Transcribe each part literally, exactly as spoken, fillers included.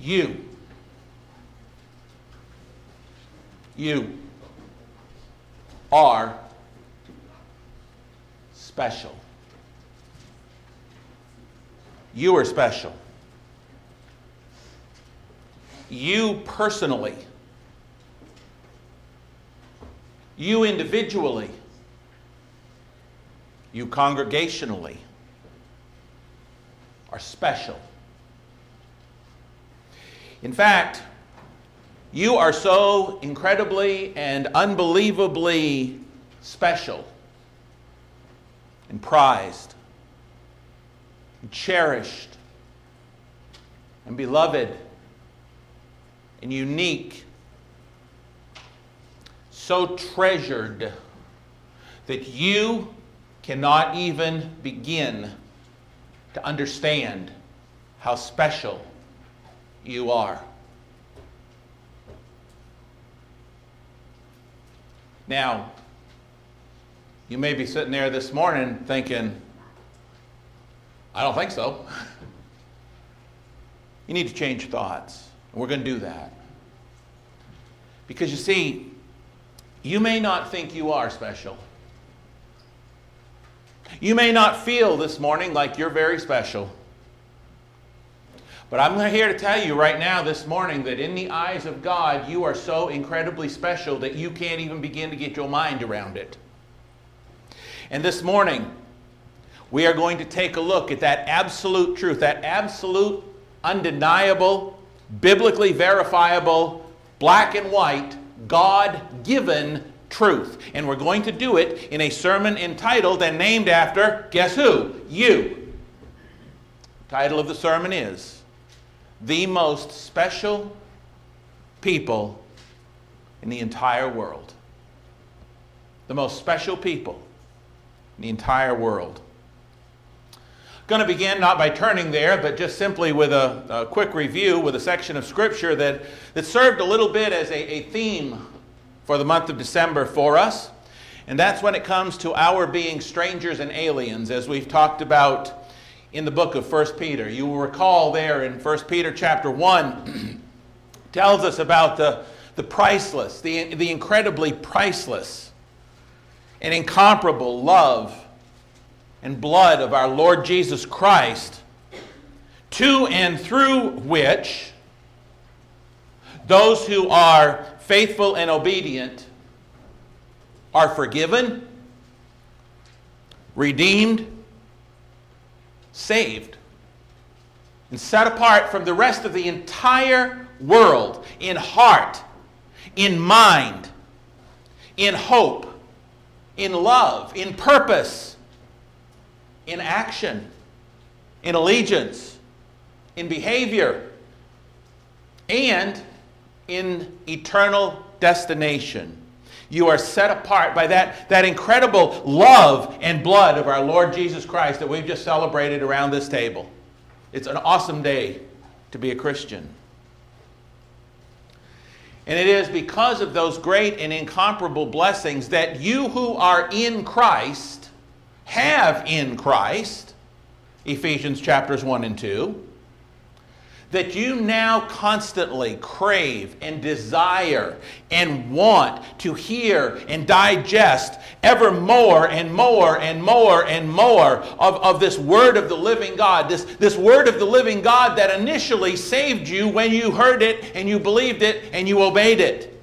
You. You are special. You are special. You personally, you individually, you congregationally are special. In fact, you are so incredibly and unbelievably special and prized and cherished and beloved and unique, so treasured that you cannot even begin to understand how special you are. Now, you may be sitting there this morning thinking, I don't think so. You need to change your thoughts. And we're going to do that. Because you see, you may not think you are special. You may not feel this morning like you're very special. But I'm here to tell you right now this morning that in the eyes of God, you are so incredibly special that you can't even begin to get your mind around it. And this morning, we are going to take a look at that absolute truth, that absolute, undeniable, biblically verifiable, black and white, God-given truth. And we're going to do it in a sermon entitled and named after, guess who? You. The title of the sermon is, The Most Special People in the Entire World. The most special people in the entire world. Going to begin not by turning there, but just simply with a, a quick review with a section of Scripture that, that served a little bit as a, a theme for the month of December for us. And that's when it comes to our being strangers and aliens, as we've talked about in the book of First Peter. You will recall there in First Peter chapter one tells us about the, the priceless, the, the incredibly priceless and incomparable love and blood of our Lord Jesus Christ, to and through which those who are faithful and obedient are forgiven, redeemed, saved, and set apart from the rest of the entire world in heart, in mind, in hope, in love, in purpose, in action, in allegiance, in behavior, and in eternal destination. You are set apart by that, that incredible love and blood of our Lord Jesus Christ that we've just celebrated around this table. It's an awesome day to be a Christian. And it is because of those great and incomparable blessings that you who are in Christ have in Christ, Ephesians chapters one and two, that you now constantly crave and desire and want to hear and digest ever more and more and more and more of, of this Word of the living God, this, this Word of the living God that initially saved you when you heard it and you believed it and you obeyed it.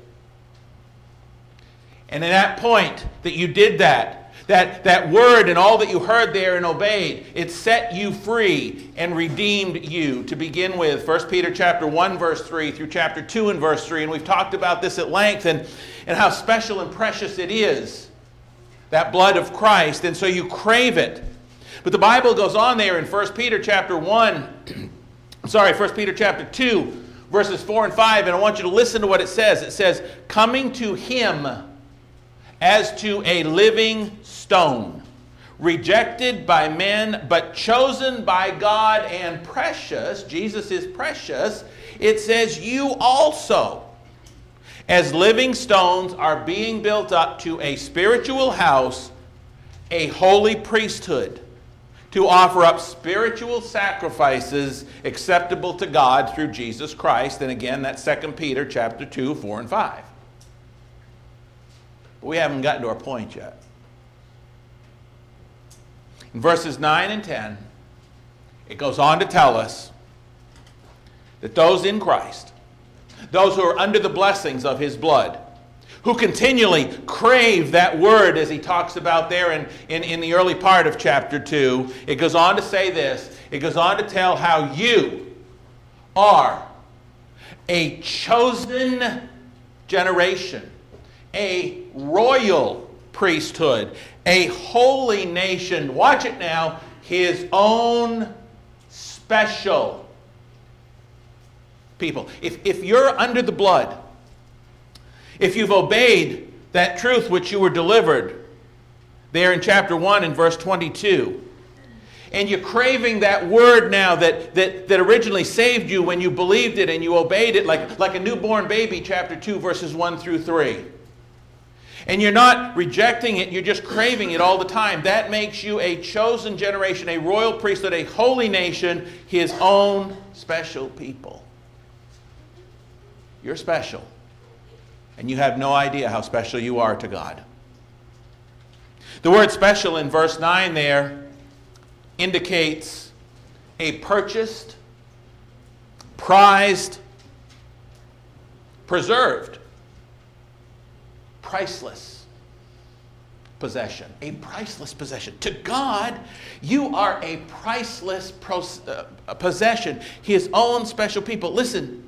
And at that point that you did that, That, that word and all that you heard there and obeyed, it set you free and redeemed you to begin with. First Peter chapter one verse three through chapter two and verse three. And we've talked about this at length and, and how special and precious it is, that blood of Christ. And so you crave it. But the Bible goes on there in First Peter chapter one, sorry, First Peter chapter two, verses four and five. And I want you to listen to what it says. It says, coming to him as to a living stone, rejected by men, but chosen by God and precious. Jesus is precious. It says, you also, as living stones, are being built up to a spiritual house, a holy priesthood, to offer up spiritual sacrifices acceptable to God through Jesus Christ. And again, that's Second Peter chapter two, four and five. But we haven't gotten to our point yet. In verses nine and ten, it goes on to tell us that those in Christ, those who are under the blessings of his blood, who continually crave that word, as he talks about there in, in, in the early part of chapter two. It goes on to say this. It goes on to tell how you are a chosen generation, a royal priesthood, a holy nation. Watch it now. His own special people. If, if you're under the blood, if you've obeyed that truth which you were delivered there in chapter one and verse twenty-two, and you're craving that word now that, that, that originally saved you when you believed it and you obeyed it like, like a newborn baby, chapter two, verses one through three. And you're not rejecting it, you're just craving it all the time. That makes you a chosen generation, a royal priesthood, a holy nation, his own special people. You're special. And you have no idea how special you are to God. The word special in verse nine there indicates a purchased, prized, preserved, priceless possession. A priceless possession. To God, you are a priceless possession. His own special people. Listen.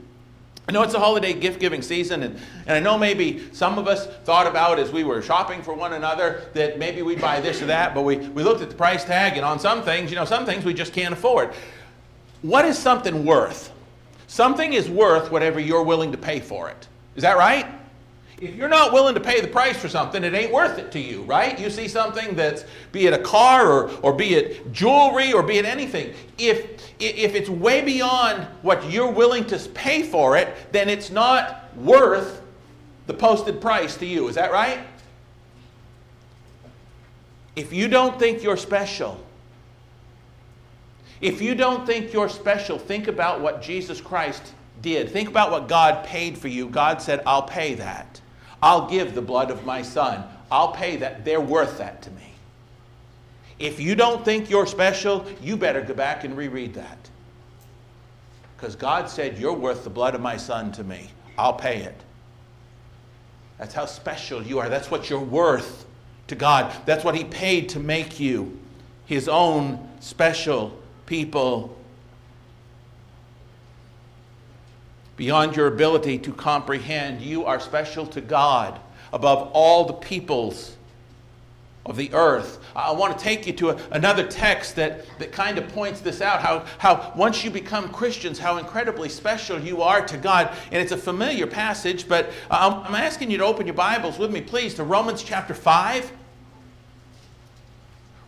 I know it's a holiday gift-giving season, and, and I know maybe some of us thought about as we were shopping for one another that maybe we'd buy this or that, but we, we looked at the price tag, and on some things, you know, some things we just can't afford. What is something worth? Something is worth whatever you're willing to pay for it. Is that right? If you're not willing to pay the price for something, it ain't worth it to you, right? You see something that's, be it a car or, or be it jewelry or be it anything, if, if it's way beyond what you're willing to pay for it, then it's not worth the posted price to you. Is that right? If you don't think you're special, if you don't think you're special, think about what Jesus Christ did. Think about what God paid for you. God said, I'll pay that. I'll give the blood of my son. I'll pay that. They're worth that to me. If you don't think you're special, you better go back and reread that. Because God said, you're worth the blood of my son to me. I'll pay it. That's how special you are. That's what you're worth to God. That's what he paid to make you his own special people. Beyond your ability to comprehend, you are special to God above all the peoples of the earth. I want to take you to a, another text that, that kind of points this out, how, how once you become Christians, how incredibly special you are to God. And it's a familiar passage, but I'm, I'm asking you to open your Bibles with me, please, to Romans chapter five.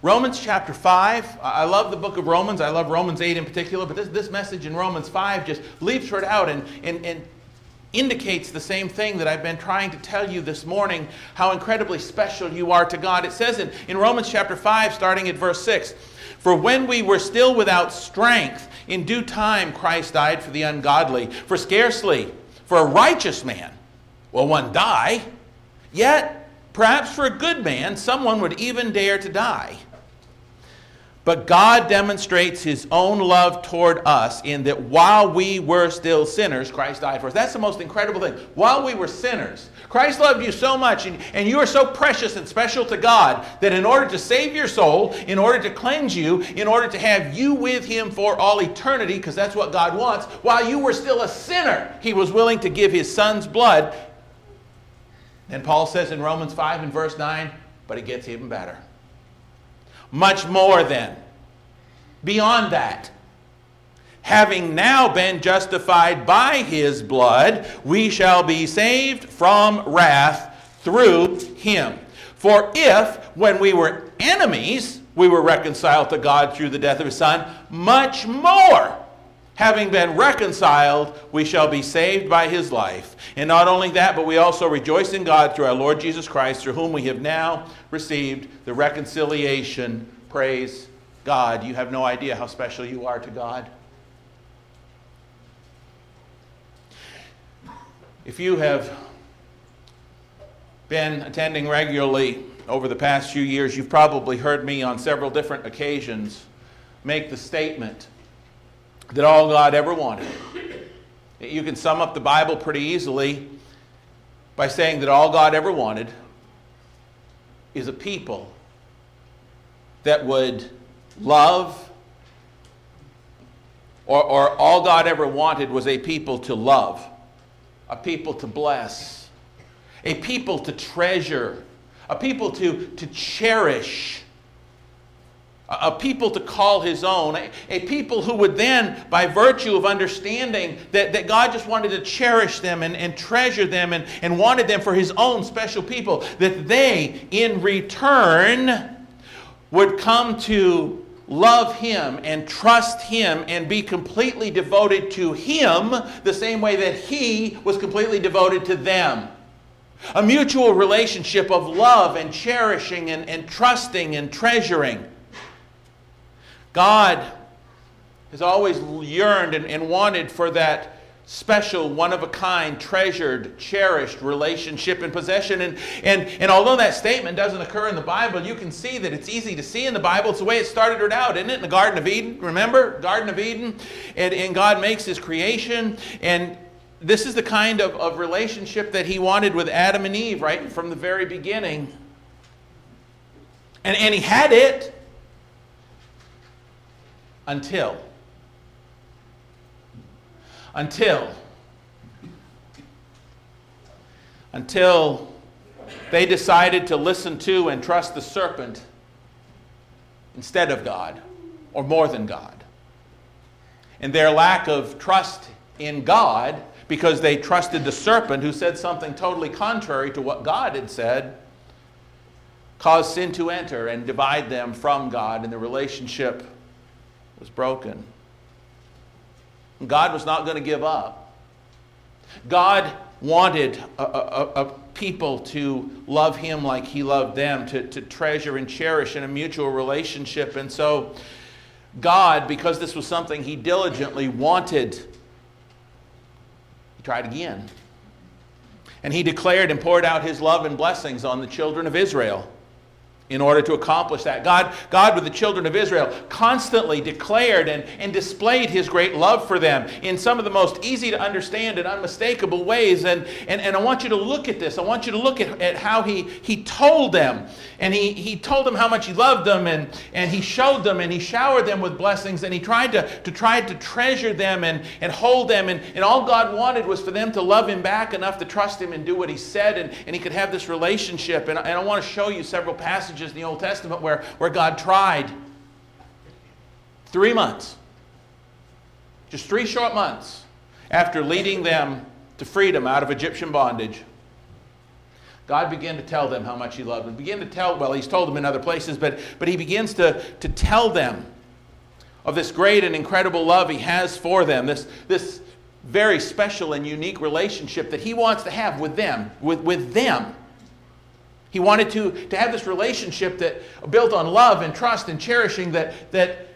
Romans chapter five, I love the book of Romans. I love Romans eight in particular, but this, this message in Romans five just leaps right out and, and, and indicates the same thing that I've been trying to tell you this morning, how incredibly special you are to God. It says in, in Romans chapter five, starting at verse six, for when we were still without strength, in due time Christ died for the ungodly. For scarcely for a righteous man will one die, yet perhaps for a good man someone would even dare to die. But God demonstrates his own love toward us in that while we were still sinners, Christ died for us. That's the most incredible thing. While we were sinners, Christ loved you so much, and, and you are so precious and special to God that in order to save your soul, in order to cleanse you, in order to have you with him for all eternity, because that's what God wants, while you were still a sinner, he was willing to give his son's blood. And Paul says in Romans five and verse nine, but it gets even better. Much more than, beyond that, having now been justified by his blood, we shall be saved from wrath through him. For if, when we were enemies, we were reconciled to God through the death of his son, much more, having been reconciled, we shall be saved by his life. And not only that, but we also rejoice in God through our Lord Jesus Christ, through whom we have now received the reconciliation. Praise God, you have no idea how special you are to God. If you have been attending regularly over the past few years, you've probably heard me on several different occasions make the statement that all God ever wanted. You can sum up the Bible pretty easily by saying that all God ever wanted is a people that would love, or, or all God ever wanted was a people to love, a people to bless, a people to treasure, a people to, to cherish, a people to call his own, a, a people who would then, by virtue of understanding that, that God just wanted to cherish them and, and treasure them and, and wanted them for his own special people, that they, in return, would come to love him and trust him and be completely devoted to him the same way that he was completely devoted to them. A mutual relationship of love and cherishing and, and trusting and treasuring. God has always yearned and, and wanted for that special, one-of-a-kind, treasured, cherished relationship and possession. And, and, and although that statement doesn't occur in the Bible, you can see that it's easy to see in the Bible. It's the way it started it out, isn't it? In the Garden of Eden, remember? Garden of Eden. And, and God makes his creation. And this is the kind of, of relationship that he wanted with Adam and Eve right from the very beginning. And, and he had it. Until, until, until they decided to listen to and trust the serpent instead of God, or more than God. And their lack of trust in God, because they trusted the serpent who said something totally contrary to what God had said, caused sin to enter and divide them from God, and the relationship was broken. God was not going to give up. God wanted a, a, a people to love him like he loved them, to, to treasure and cherish in a mutual relationship. And so God, because this was something he diligently wanted, he tried again. And he declared and poured out his love and blessings on the children of Israel. In order to accomplish that, God, God with the children of Israel constantly declared and, and displayed his great love for them in some of the most easy to understand and unmistakable ways. And, and, and I want you to look at this. I want you to look at, at how he, he told them. And he, he told them how much he loved them, and, and he showed them, and he showered them with blessings, and he tried to, to, tried to treasure them and, and hold them. And, and all God wanted was for them to love him back enough to trust him and do what he said, and, and he could have this relationship. And, and I want to show you several passages in the Old Testament where, where God tried. Three months. Just three short months after leading them to freedom out of Egyptian bondage, God began to tell them how much he loved them. Began to tell, well, he's told them in other places, but, but he begins to, to tell them of this great and incredible love he has for them, this, this very special and unique relationship that he wants to have with them, with, with them. He wanted to, to have this relationship that built on love and trust and cherishing that, that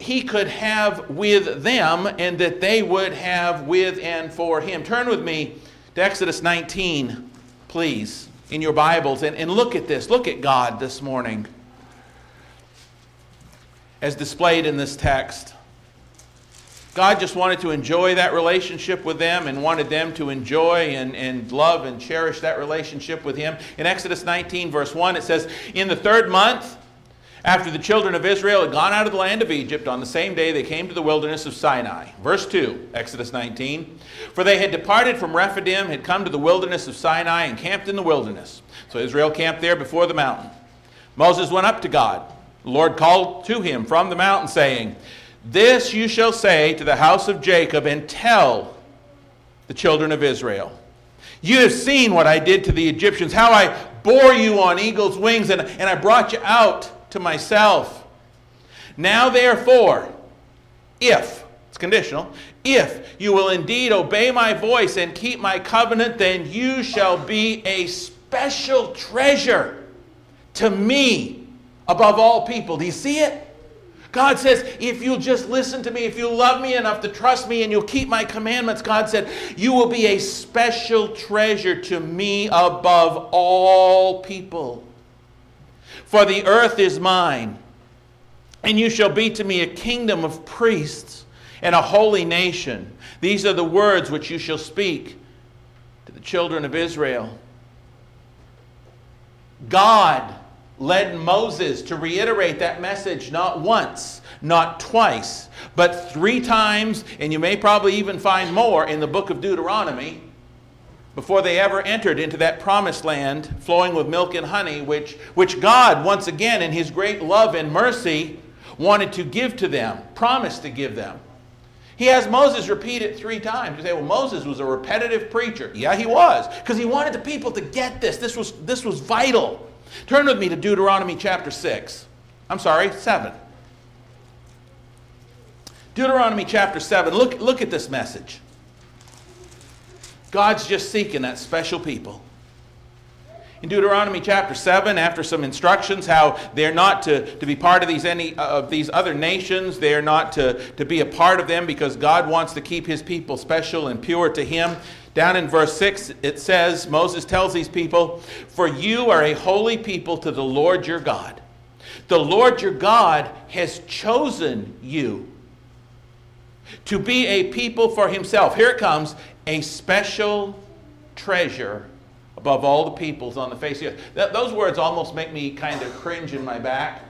he could have with them and that they would have with and for him. Turn with me to Exodus nineteen, please, in your Bibles, and, and look at this. Look at God this morning as displayed in this text. God just wanted to enjoy that relationship with them and wanted them to enjoy and, and love and cherish that relationship with him. In Exodus nineteen, verse one, it says, "In the third month, after the children of Israel had gone out of the land of Egypt, on the same day they came to the wilderness of Sinai." Verse two, Exodus nineteen, "For they had departed from Rephidim, had come to the wilderness of Sinai, and camped in the wilderness. So Israel camped there before the mountain. Moses went up to God. The Lord called to him from the mountain, saying, 'This you shall say to the house of Jacob, and tell the children of Israel. You have seen what I did to the Egyptians, how I bore you on eagle's wings, and, and I brought you out to myself. Now therefore, if," it's conditional, "if you will indeed obey my voice and keep my covenant, then you shall be a special treasure to me above all people." Do you see it? God says, if you'll just listen to me, if you love me enough to trust me and you'll keep my commandments, God said, you will be a special treasure to me above all people. For the earth is mine, and you shall be to me a kingdom of priests and a holy nation. These are the words which you shall speak to the children of Israel. God led Moses to reiterate that message not once, not twice, but three times, and you may probably even find more in the book of Deuteronomy, before they ever entered into that promised land flowing with milk and honey, which, which God, once again, in his great love and mercy, wanted to give to them, promised to give them. He has Moses repeat it three times. You say, well, Moses was a repetitive preacher. Yeah, he was, because he wanted the people to get this. This was, this was vital. Turn with me to Deuteronomy chapter six. I'm sorry, seven. Deuteronomy chapter seven. Look, look at this message. God's just seeking that special people. In Deuteronomy chapter seven, after some instructions how they're not to, to be part of these, any, of these other nations, they're not to, to be a part of them because God wants to keep his people special and pure to him. Down in verse six, it says, Moses tells these people, "For you are a holy people to the Lord your God. The Lord your God has chosen you to be a people for himself." Here it comes. A special treasure above all the peoples on the face of the earth. Th- those words almost make me kind of cringe in my back.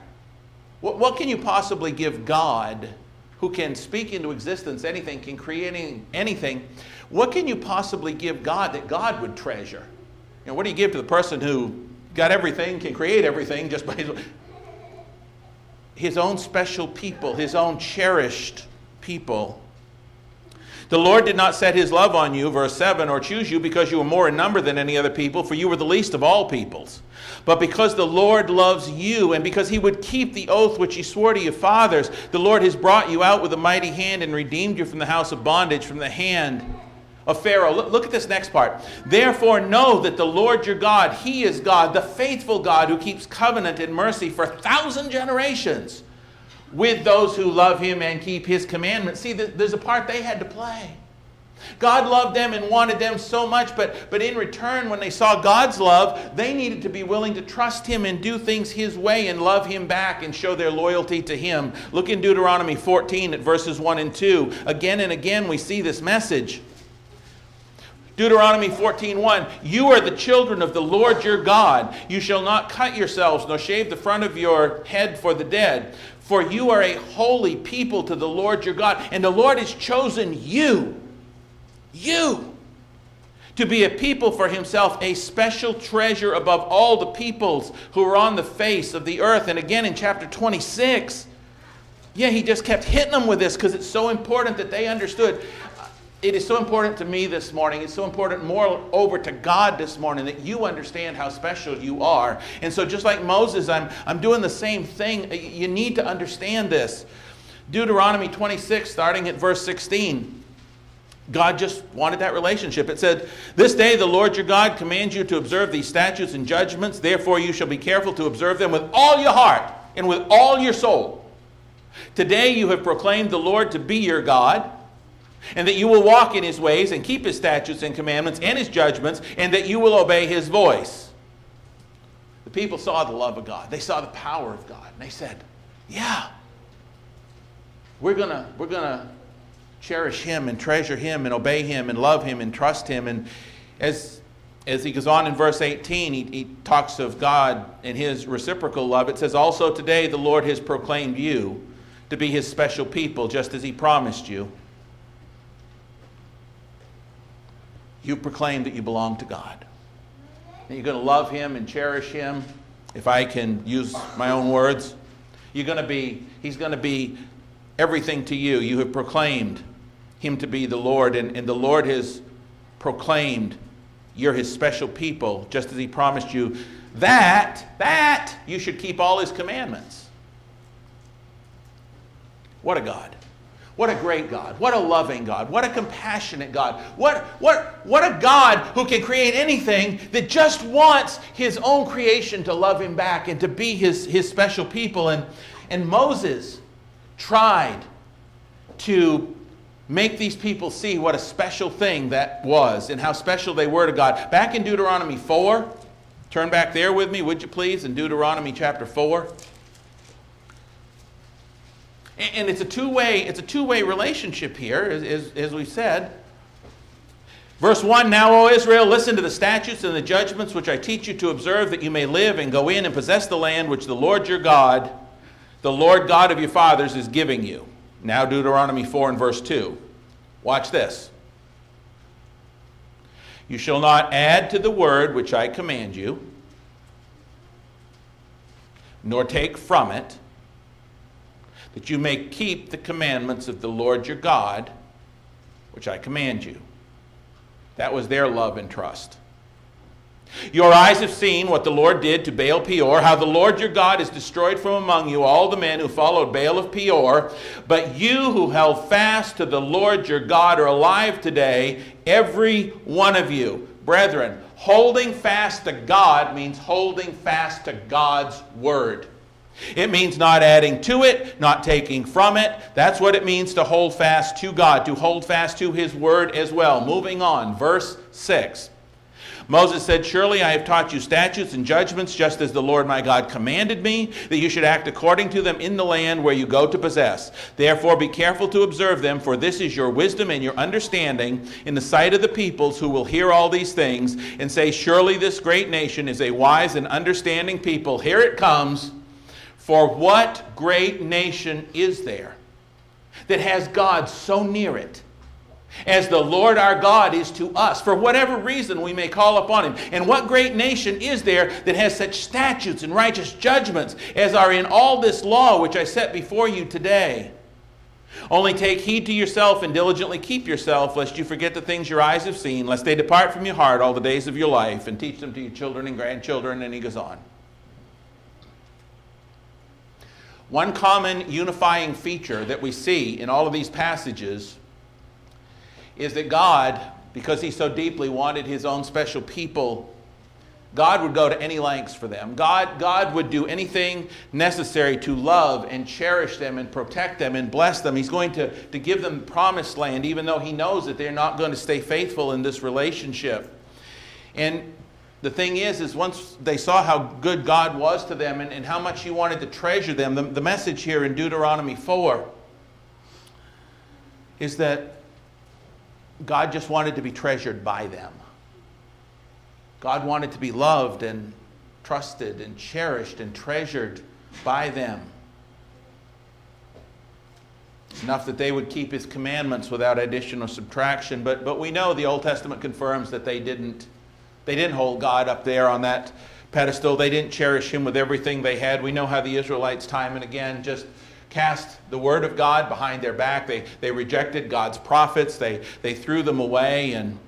What, what can you possibly give God, who can speak into existence anything, can create any, anything? What can you possibly give God that God would treasure? You know, what do you give to the person who got everything, can create everything just by his, his own special people, his own cherished people? The Lord did not set his love on you, verse seven, or choose you because you were more in number than any other people, for you were the least of all peoples. But because the Lord loves you, and because he would keep the oath which he swore to your fathers, the Lord has brought you out with a mighty hand and redeemed you from the house of bondage, from the hand of Pharaoh. Look, look at this next part. Therefore know that the Lord your God, he is God, the faithful God who keeps covenant and mercy for a thousand generations with those who love him and keep his commandments. See, there's a part they had to play. God loved them and wanted them so much, but, but in return, when they saw God's love, they needed to be willing to trust him and do things his way and love him back and show their loyalty to him. Look in Deuteronomy fourteen at verses one and two. Again and again we see this message. Deuteronomy fourteen one, "You are the children of the Lord your God. You shall not cut yourselves, nor shave the front of your head for the dead. For you are a holy people to the Lord your God." And the Lord has chosen you, you, to be a people for himself, a special treasure above all the peoples who are on the face of the earth. And again in chapter twenty-six, yeah, he just kept hitting them with this because it's so important that they understood. It is so important to me this morning. It's so important, moreover, to God this morning that you understand how special you are. And so just like Moses, I'm, I'm doing the same thing. You need to understand this. Deuteronomy twenty-six, starting at verse sixteen. God just wanted that relationship. It said, "This day the Lord your God commands you to observe these statutes and judgments. Therefore you shall be careful to observe them with all your heart and with all your soul. Today you have proclaimed the Lord to be your God, and that you will walk in his ways and keep his statutes and commandments and his judgments, and that you will obey his voice." The people saw the love of God. They saw the power of God. And they said, yeah, we're gonna, we're gonna cherish him and treasure him and obey him and love him and trust him. And as, as he goes on in verse eighteen, he, he talks of God and his reciprocal love. It says, "Also today the Lord has proclaimed you to be his special people, just as he promised you. You proclaim that you belong to God. And you're going to love him and cherish him." If I can use my own words, you're going to be, he's going to be everything to you. You have proclaimed him to be the Lord, and, and the Lord has proclaimed you're his special people, just as he promised you, that, that you should keep all his commandments. What a God. What a great God. What a loving God. What a compassionate God. What, what, what a God who can create anything that just wants his own creation to love him back and to be his, his special people. And, and Moses, tried to make these people see what a special thing that was and how special they were to God. Back in Deuteronomy four, turn back there with me, would you please, in Deuteronomy chapter four. And it's a two-way, it's a two-way relationship here, as, as we said. Verse one, now, O Israel, listen to the statutes and the judgments which I teach you to observe, that you may live and go in and possess the land which the Lord your God, the Lord God of your fathers, is giving you. Now Deuteronomy four and verse two. Watch this. You shall not add to the word which I command you, nor take from it, that you may keep the commandments of the Lord your God, which I command you. That was their love and trust. Your eyes have seen what the Lord did to Baal Peor, how the Lord your God has destroyed from among you all the men who followed Baal of Peor. But you who held fast to the Lord your God are alive today, every one of you. Brethren, holding fast to God means holding fast to God's word. It means not adding to it, not taking from it. That's what it means to hold fast to God, to hold fast to his word as well. Moving on, verse six. Moses said, surely I have taught you statutes and judgments, just as the Lord my God commanded me, that you should act according to them in the land where you go to possess. Therefore be careful to observe them, for this is your wisdom and your understanding in the sight of the peoples, who will hear all these things and say, surely this great nation is a wise and understanding people. Here it comes. For what great nation is there that has God so near it, as the Lord our God is to us, for whatever reason we may call upon him? And what great nation is there that has such statutes and righteous judgments as are in all this law which I set before you today? Only take heed to yourself and diligently keep yourself, lest you forget the things your eyes have seen, lest they depart from your heart all the days of your life, and teach them to your children and grandchildren. And he goes on. One common unifying feature that we see in all of these passages is that God, because he so deeply wanted his own special people, God would go to any lengths for them. God, God would do anything necessary to love and cherish them and protect them and bless them. He's going to, to give them promised land, even though he knows that they're not going to stay faithful in this relationship. And the thing is, is once they saw how good God was to them and, and how much he wanted to treasure them, the, the message here in Deuteronomy four is that God just wanted to be treasured by them. God wanted to be loved and trusted and cherished and treasured by them. Enough that they would keep his commandments without addition or subtraction. But, but we know the Old Testament confirms that they didn't, they didn't hold God up there on that pedestal. They didn't cherish him with everything they had. We know how the Israelites time and again just cast the word of God behind their back. They, they rejected God's prophets. They, they threw them away, and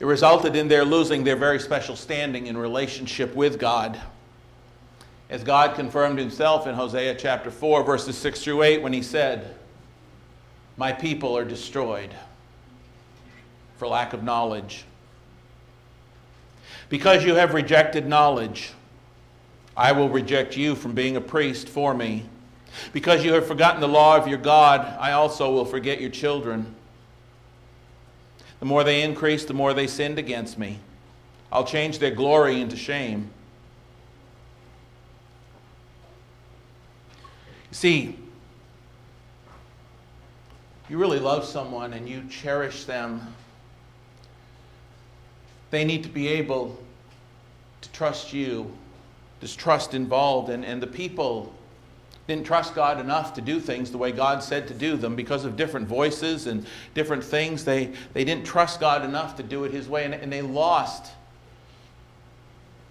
it resulted in their losing their very special standing in relationship with God. As God confirmed himself in Hosea chapter four, verses six through eight, when he said, my people are destroyed for lack of knowledge. Because you have rejected knowledge, I will reject you from being a priest for me. Because you have forgotten the law of your God, I also will forget your children. The more they increased, the more they sinned against me. I'll change their glory into shame. You see, you really love someone and you cherish them. They need to be able to trust you. There's trust involved, and, and the people didn't trust God enough to do things the way God said to do them because of different voices and different things. They, they didn't trust God enough to do it his way, and, and they lost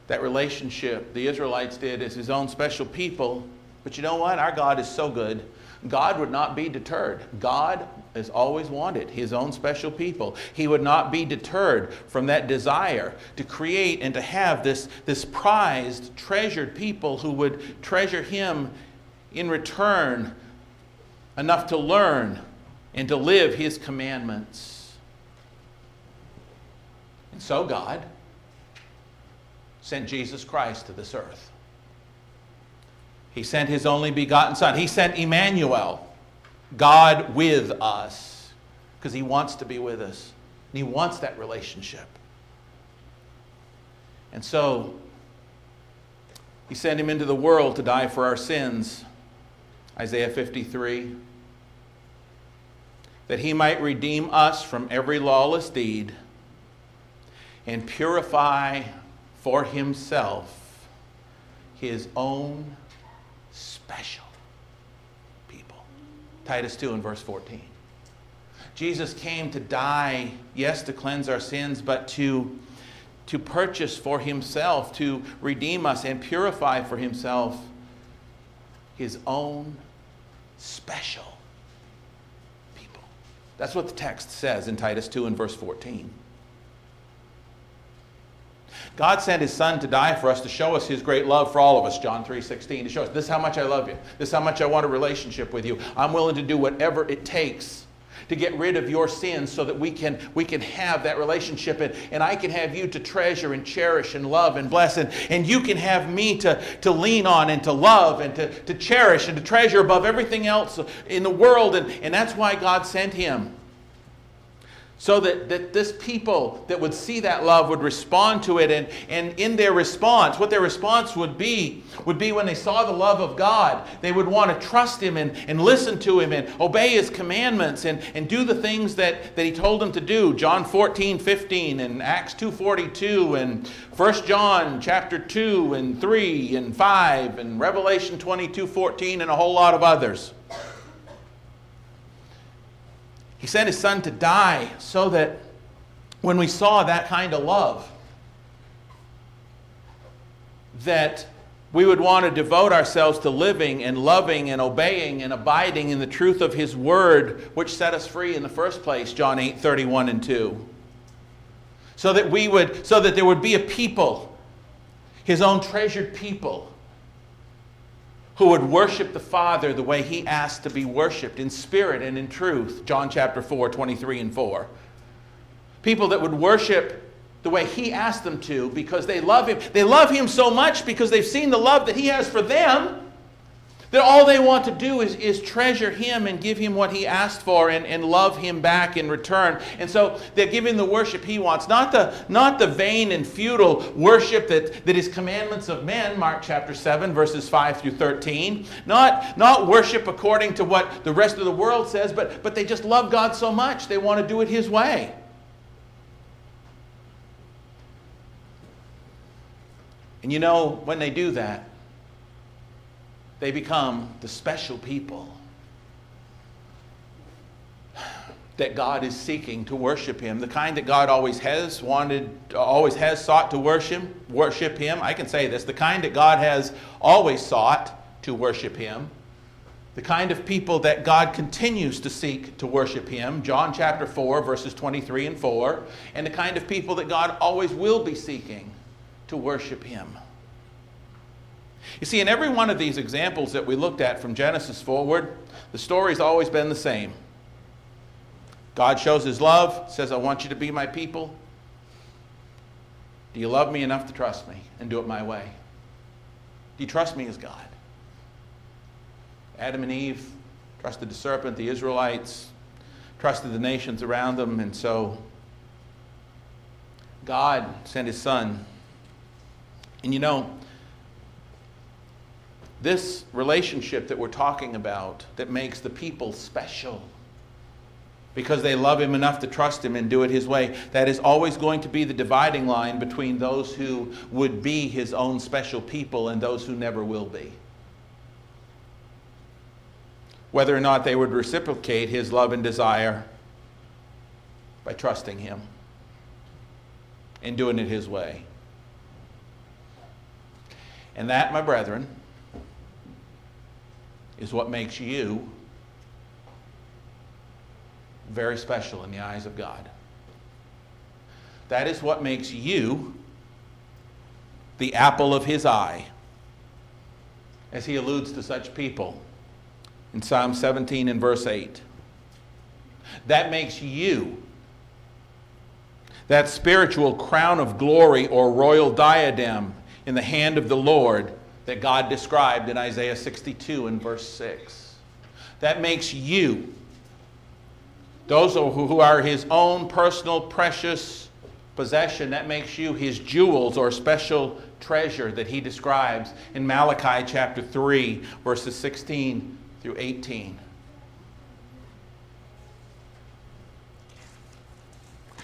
that relationship. The Israelites did, as his own special people. But you know what? Our God is so good. God would not be deterred. God has always wanted his own special people. He would not be deterred from that desire to create and to have this, this prized, treasured people who would treasure him in return enough to learn and to live his commandments. And so God sent Jesus Christ to this earth He sent his only begotten Son. He sent Emmanuel, God with us, because he wants to be with us. And he wants that relationship. And so, he sent him into the world to die for our sins. Isaiah fifty-three. That he might redeem us from every lawless deed and purify for himself his own special people. Titus two and verse fourteen. Jesus came to die, yes, to cleanse our sins, but to, to purchase for himself, to redeem us and purify for himself his own special people. That's what the text says in Titus two and verse fourteen. God sent his Son to die for us to show us his great love for all of us, John three sixteen, to show us this is how much I love you. This is how much I want a relationship with you. I'm willing to do whatever it takes to get rid of your sins so that we can, we can have that relationship, and, and I can have you to treasure and cherish and love and bless, and, and you can have me to, to lean on and to love and to, to cherish and to treasure above everything else in the world. And, and that's why God sent him. So that, that this people that would see that love would respond to it, and, and in their response, what their response would be, would be when they saw the love of God, they would want to trust him and, and listen to him and obey his commandments and, and do the things that, that he told them to do. John fourteen fifteen and Acts two forty-two and First John chapter two and three and five and Revelation twenty-two fourteen and a whole lot of others. He sent his Son to die so that when we saw that kind of love, that we would want to devote ourselves to living and loving and obeying and abiding in the truth of his word, which set us free in the first place, John eight thirty-one and two. So that we would, so that there would be a people, his own treasured people, who would worship the Father the way he asked to be worshipped, in spirit and in truth, John chapter four, twenty-three and four. People that would worship the way he asked them to because they love him. They love him so much because they've seen the love that he has for them, that all they want to do is, is treasure him and give him what he asked for, and, and love him back in return. And so they're giving the worship he wants, not the, not the vain and futile worship that, that is commandments of men, Mark chapter seven, verses five through thirteen. Not, not worship according to what the rest of the world says, but, but they just love God so much, they want to do it his way. And you know, when they do that, they become the special people that God is seeking to worship him, the kind that God always has wanted, always has sought to worship, worship him. I can say this, the kind that God has always sought to worship him, the kind of people that God continues to seek to worship him, John chapter four, verses twenty-three and four, and the kind of people that God always will be seeking to worship him. You see, in every one of these examples that we looked at from Genesis forward, the story's always been the same. God shows his love, says, I want you to be my people. Do you love me enough to trust me and do it my way? Do you trust me as God? Adam and Eve trusted the serpent, the Israelites trusted the nations around them, and so God sent his Son. And you know, this relationship that we're talking about that makes the people special because they love him enough to trust him and do it his way, that is always going to be the dividing line between those who would be his own special people and those who never will be. Whether or not they would reciprocate his love and desire by trusting him and doing it his way. And that, my brethren, is what makes you very special in the eyes of God. That is what makes you the apple of his eye, as he alludes to such people in Psalm seventeen and verse eight. That makes you that spiritual crown of glory or royal diadem in the hand of the Lord, that God described in Isaiah sixty-two and verse six. That makes you, those who are his own personal precious possession, that makes you his jewels or special treasure that he describes in Malachi chapter three, verses sixteen through eighteen.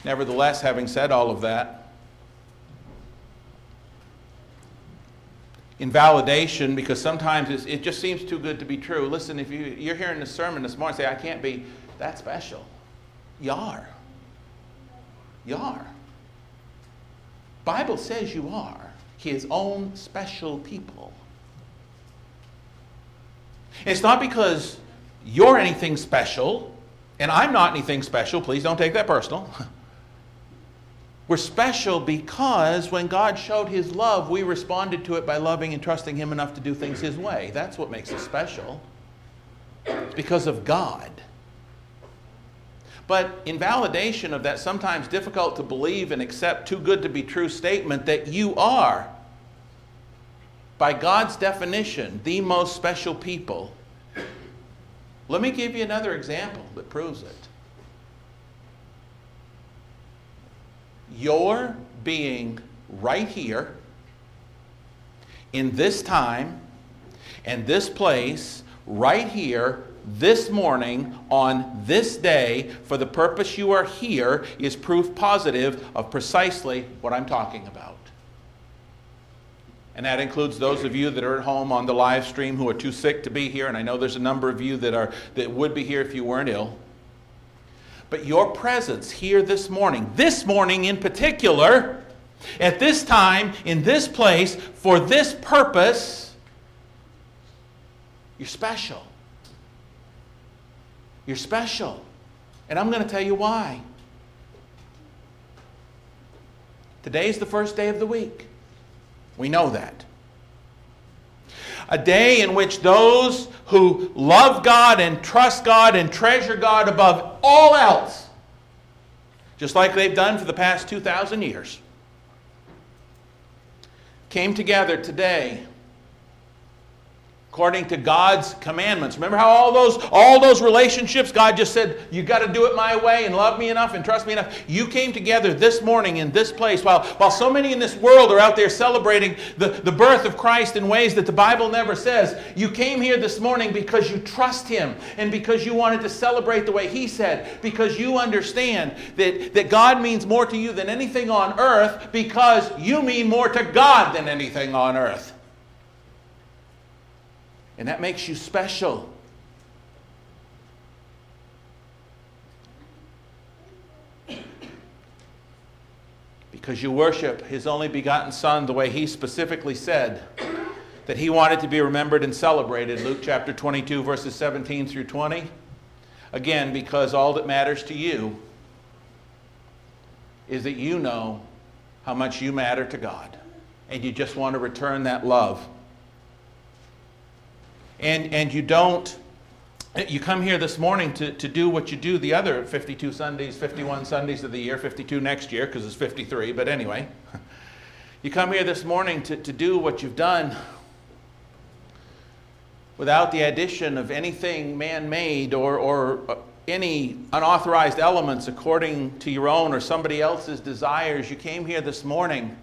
Nevertheless, having said all of that, invalidation, because sometimes it's, it just seems too good to be true. Listen, if you, you're hearing the sermon this morning, say, I can't be that special. You are. You are. Bible says you are his own special people. It's not because you're anything special and I'm not anything special. Please don't take that personal. We're special because when God showed his love, we responded to it by loving and trusting him enough to do things his way. That's what makes us special. It's because of God. But in validation of that sometimes difficult to believe and accept too good to be true statement that you are, by God's definition, the most special people, let me give you another example that proves it. Your being right here, in this time, and this place, right here, this morning, on this day, for the purpose you are here, is proof positive of precisely what I'm talking about. And that includes those of you that are at home on the live stream who are too sick to be here, and I know there's a number of you that are that would be here if you weren't ill. But your presence here this morning, this morning in particular, at this time, in this place, for this purpose, you're special. You're special. And I'm going to tell you why. Today's the first day of the week. We know that. A day in which those who love God and trust God and treasure God above all else, just like they've done for the past two thousand years, came together today according to God's commandments. Remember how all those, all those relationships, God just said, you got to do it my way and love me enough and trust me enough. You came together this morning in this place while, while so many in this world are out there celebrating the, the birth of Christ in ways that the Bible never says. You came here this morning because you trust him and because you wanted to celebrate the way he said, because you understand that, that God means more to you than anything on earth because you mean more to God than anything on earth. And that makes you special. Because you worship his only begotten Son the way he specifically said that he wanted to be remembered and celebrated. Luke chapter twenty-two, verses seventeen through twenty. Again, because all that matters to you is that you know how much you matter to God. And you just want to return that love. And, and you don't, you come here this morning to, to do what you do the other fifty-two Sundays, fifty-one Sundays of the year, fifty-two next year because it's fifty-three, but anyway. You come here this morning to, to do what you've done without the addition of anything man-made or, or any unauthorized elements according to your own or somebody else's desires. You came here this morning.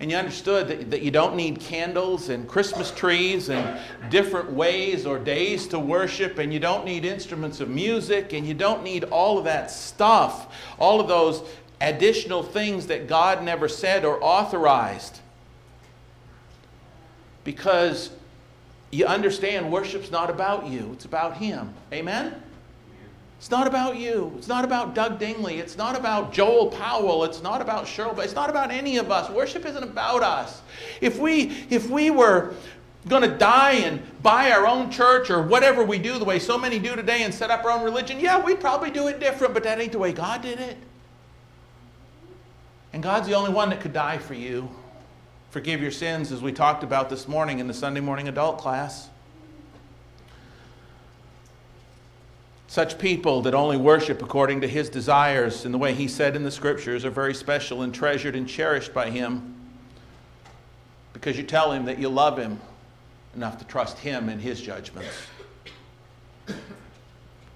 And you understood that, that you don't need candles and Christmas trees and different ways or days to worship, and you don't need instruments of music, and you don't need all of that stuff, all of those additional things that God never said or authorized. Because you understand worship's not about you, it's about him. Amen? It's not about you. It's not about Doug Dingley. It's not about Joel Powell. It's not about Cheryl. But it's not about any of us. Worship isn't about us. If we, if we were going to die and buy our own church or whatever we do the way so many do today and set up our own religion, yeah, we'd probably do it different, but that ain't the way God did it. And God's the only one that could die for you. Forgive your sins, as we talked about this morning in the Sunday morning adult class. Such people that only worship according to his desires and the way he said in the scriptures are very special and treasured and cherished by him because you tell him that you love him enough to trust him and his judgments.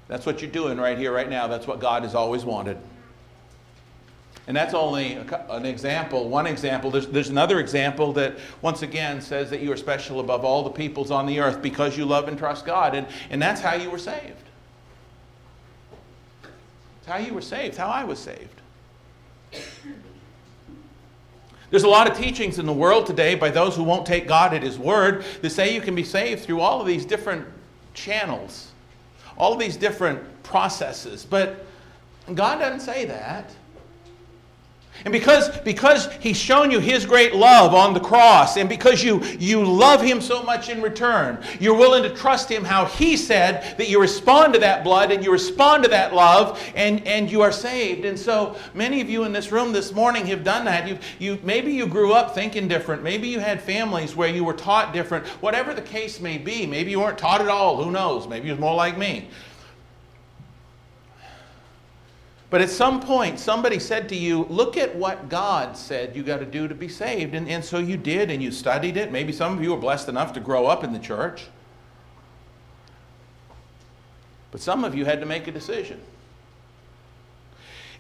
That's what you're doing right here, right now. That's what God has always wanted. And that's only an example, one example. There's, there's another example that once again says that you are special above all the peoples on the earth because you love and trust God. And, and that's how you were saved. It's how you were saved, how I was saved. There's a lot of teachings in the world today by those who won't take God at his word that say you can be saved through all of these different channels, all of these different processes. But God doesn't say that. And because, because he's shown you his great love on the cross, and because you, you love him so much in return, you're willing to trust him how he said that you respond to that blood and you respond to that love, and, and you are saved. And so many of you in this room this morning have done that. You've, you, maybe you grew up thinking different. Maybe you had families where you were taught different. Whatever the case may be, maybe you weren't taught at all. Who knows? Maybe you was more like me. But at some point, somebody said to you, look at what God said you got to do to be saved. And, and so you did, and you studied it. Maybe some of you were blessed enough to grow up in the church. But some of you had to make a decision.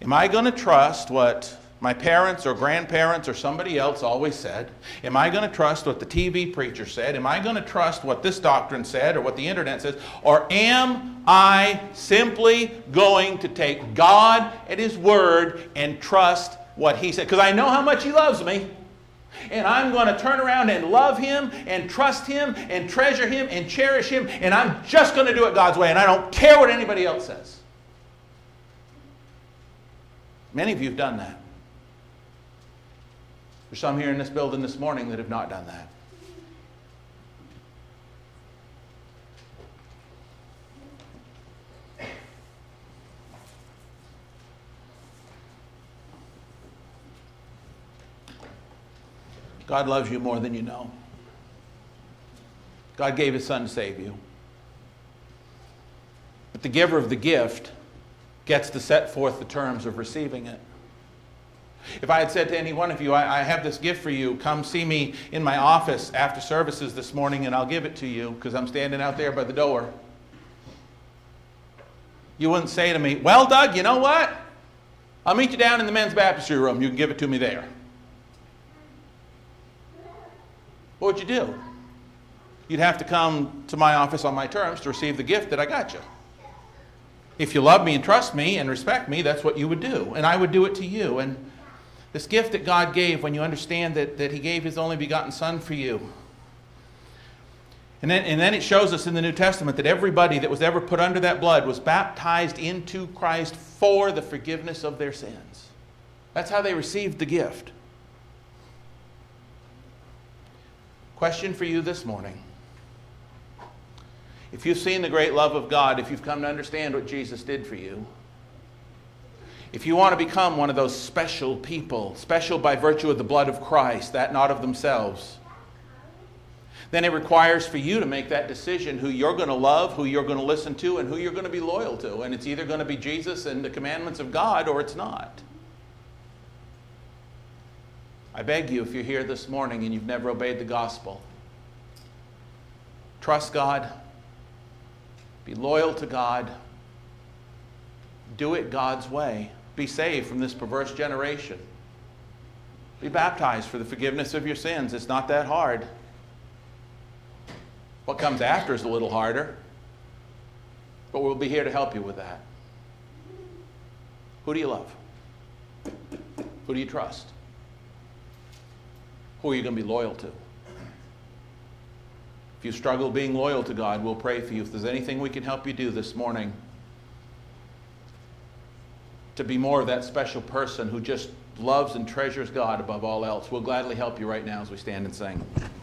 Am I going to trust what my parents or grandparents or somebody else always said? Am I going to trust what the T V preacher said? Am I going to trust what this doctrine said or what the internet says? Or am I simply going to take God at his word and trust what he said? Because I know how much he loves me. And I'm going to turn around and love him and trust him and treasure him and cherish him. And I'm just going to do it God's way. And I don't care what anybody else says. Many of you have done that. There's some here in this building this morning that have not done that. God loves you more than you know. God gave his son to save you. But the giver of the gift gets to set forth the terms of receiving it. If I had said to any one of you, I, I have this gift for you, come see me in my office after services this morning and I'll give it to you because I'm standing out there by the door. You wouldn't say to me, well, Doug, you know what? I'll meet you down in the men's baptistry room. You can give it to me there. What would you do? You'd have to come to my office on my terms to receive the gift that I got you. If you love me and trust me and respect me, that's what you would do. And I would do it to you. And this gift that God gave, when you understand that, that he gave his only begotten son for you. And then, and then it shows us in the New Testament that everybody that was ever put under that blood was baptized into Christ for the forgiveness of their sins. That's how they received the gift. Question for you this morning. If you've seen the great love of God, if you've come to understand what Jesus did for you, if you want to become one of those special people, special by virtue of the blood of Christ, that not of themselves, then it requires for you to make that decision who you're going to love, who you're going to listen to, and who you're going to be loyal to. And it's either going to be Jesus and the commandments of God, or it's not. I beg you, if you're here this morning and you've never obeyed the gospel, trust God, be loyal to God, do it God's way. Be saved from this perverse generation. Be baptized for the forgiveness of your sins. It's not that hard. What comes after is a little harder, but we'll be here to help you with that. Who do you love? Who do you trust? Who are you going to be loyal to? If you struggle being loyal to God, we'll pray for you. If there's anything we can help you do this morning to be more of that special person who just loves and treasures God above all else, we'll gladly help you right now as we stand and sing.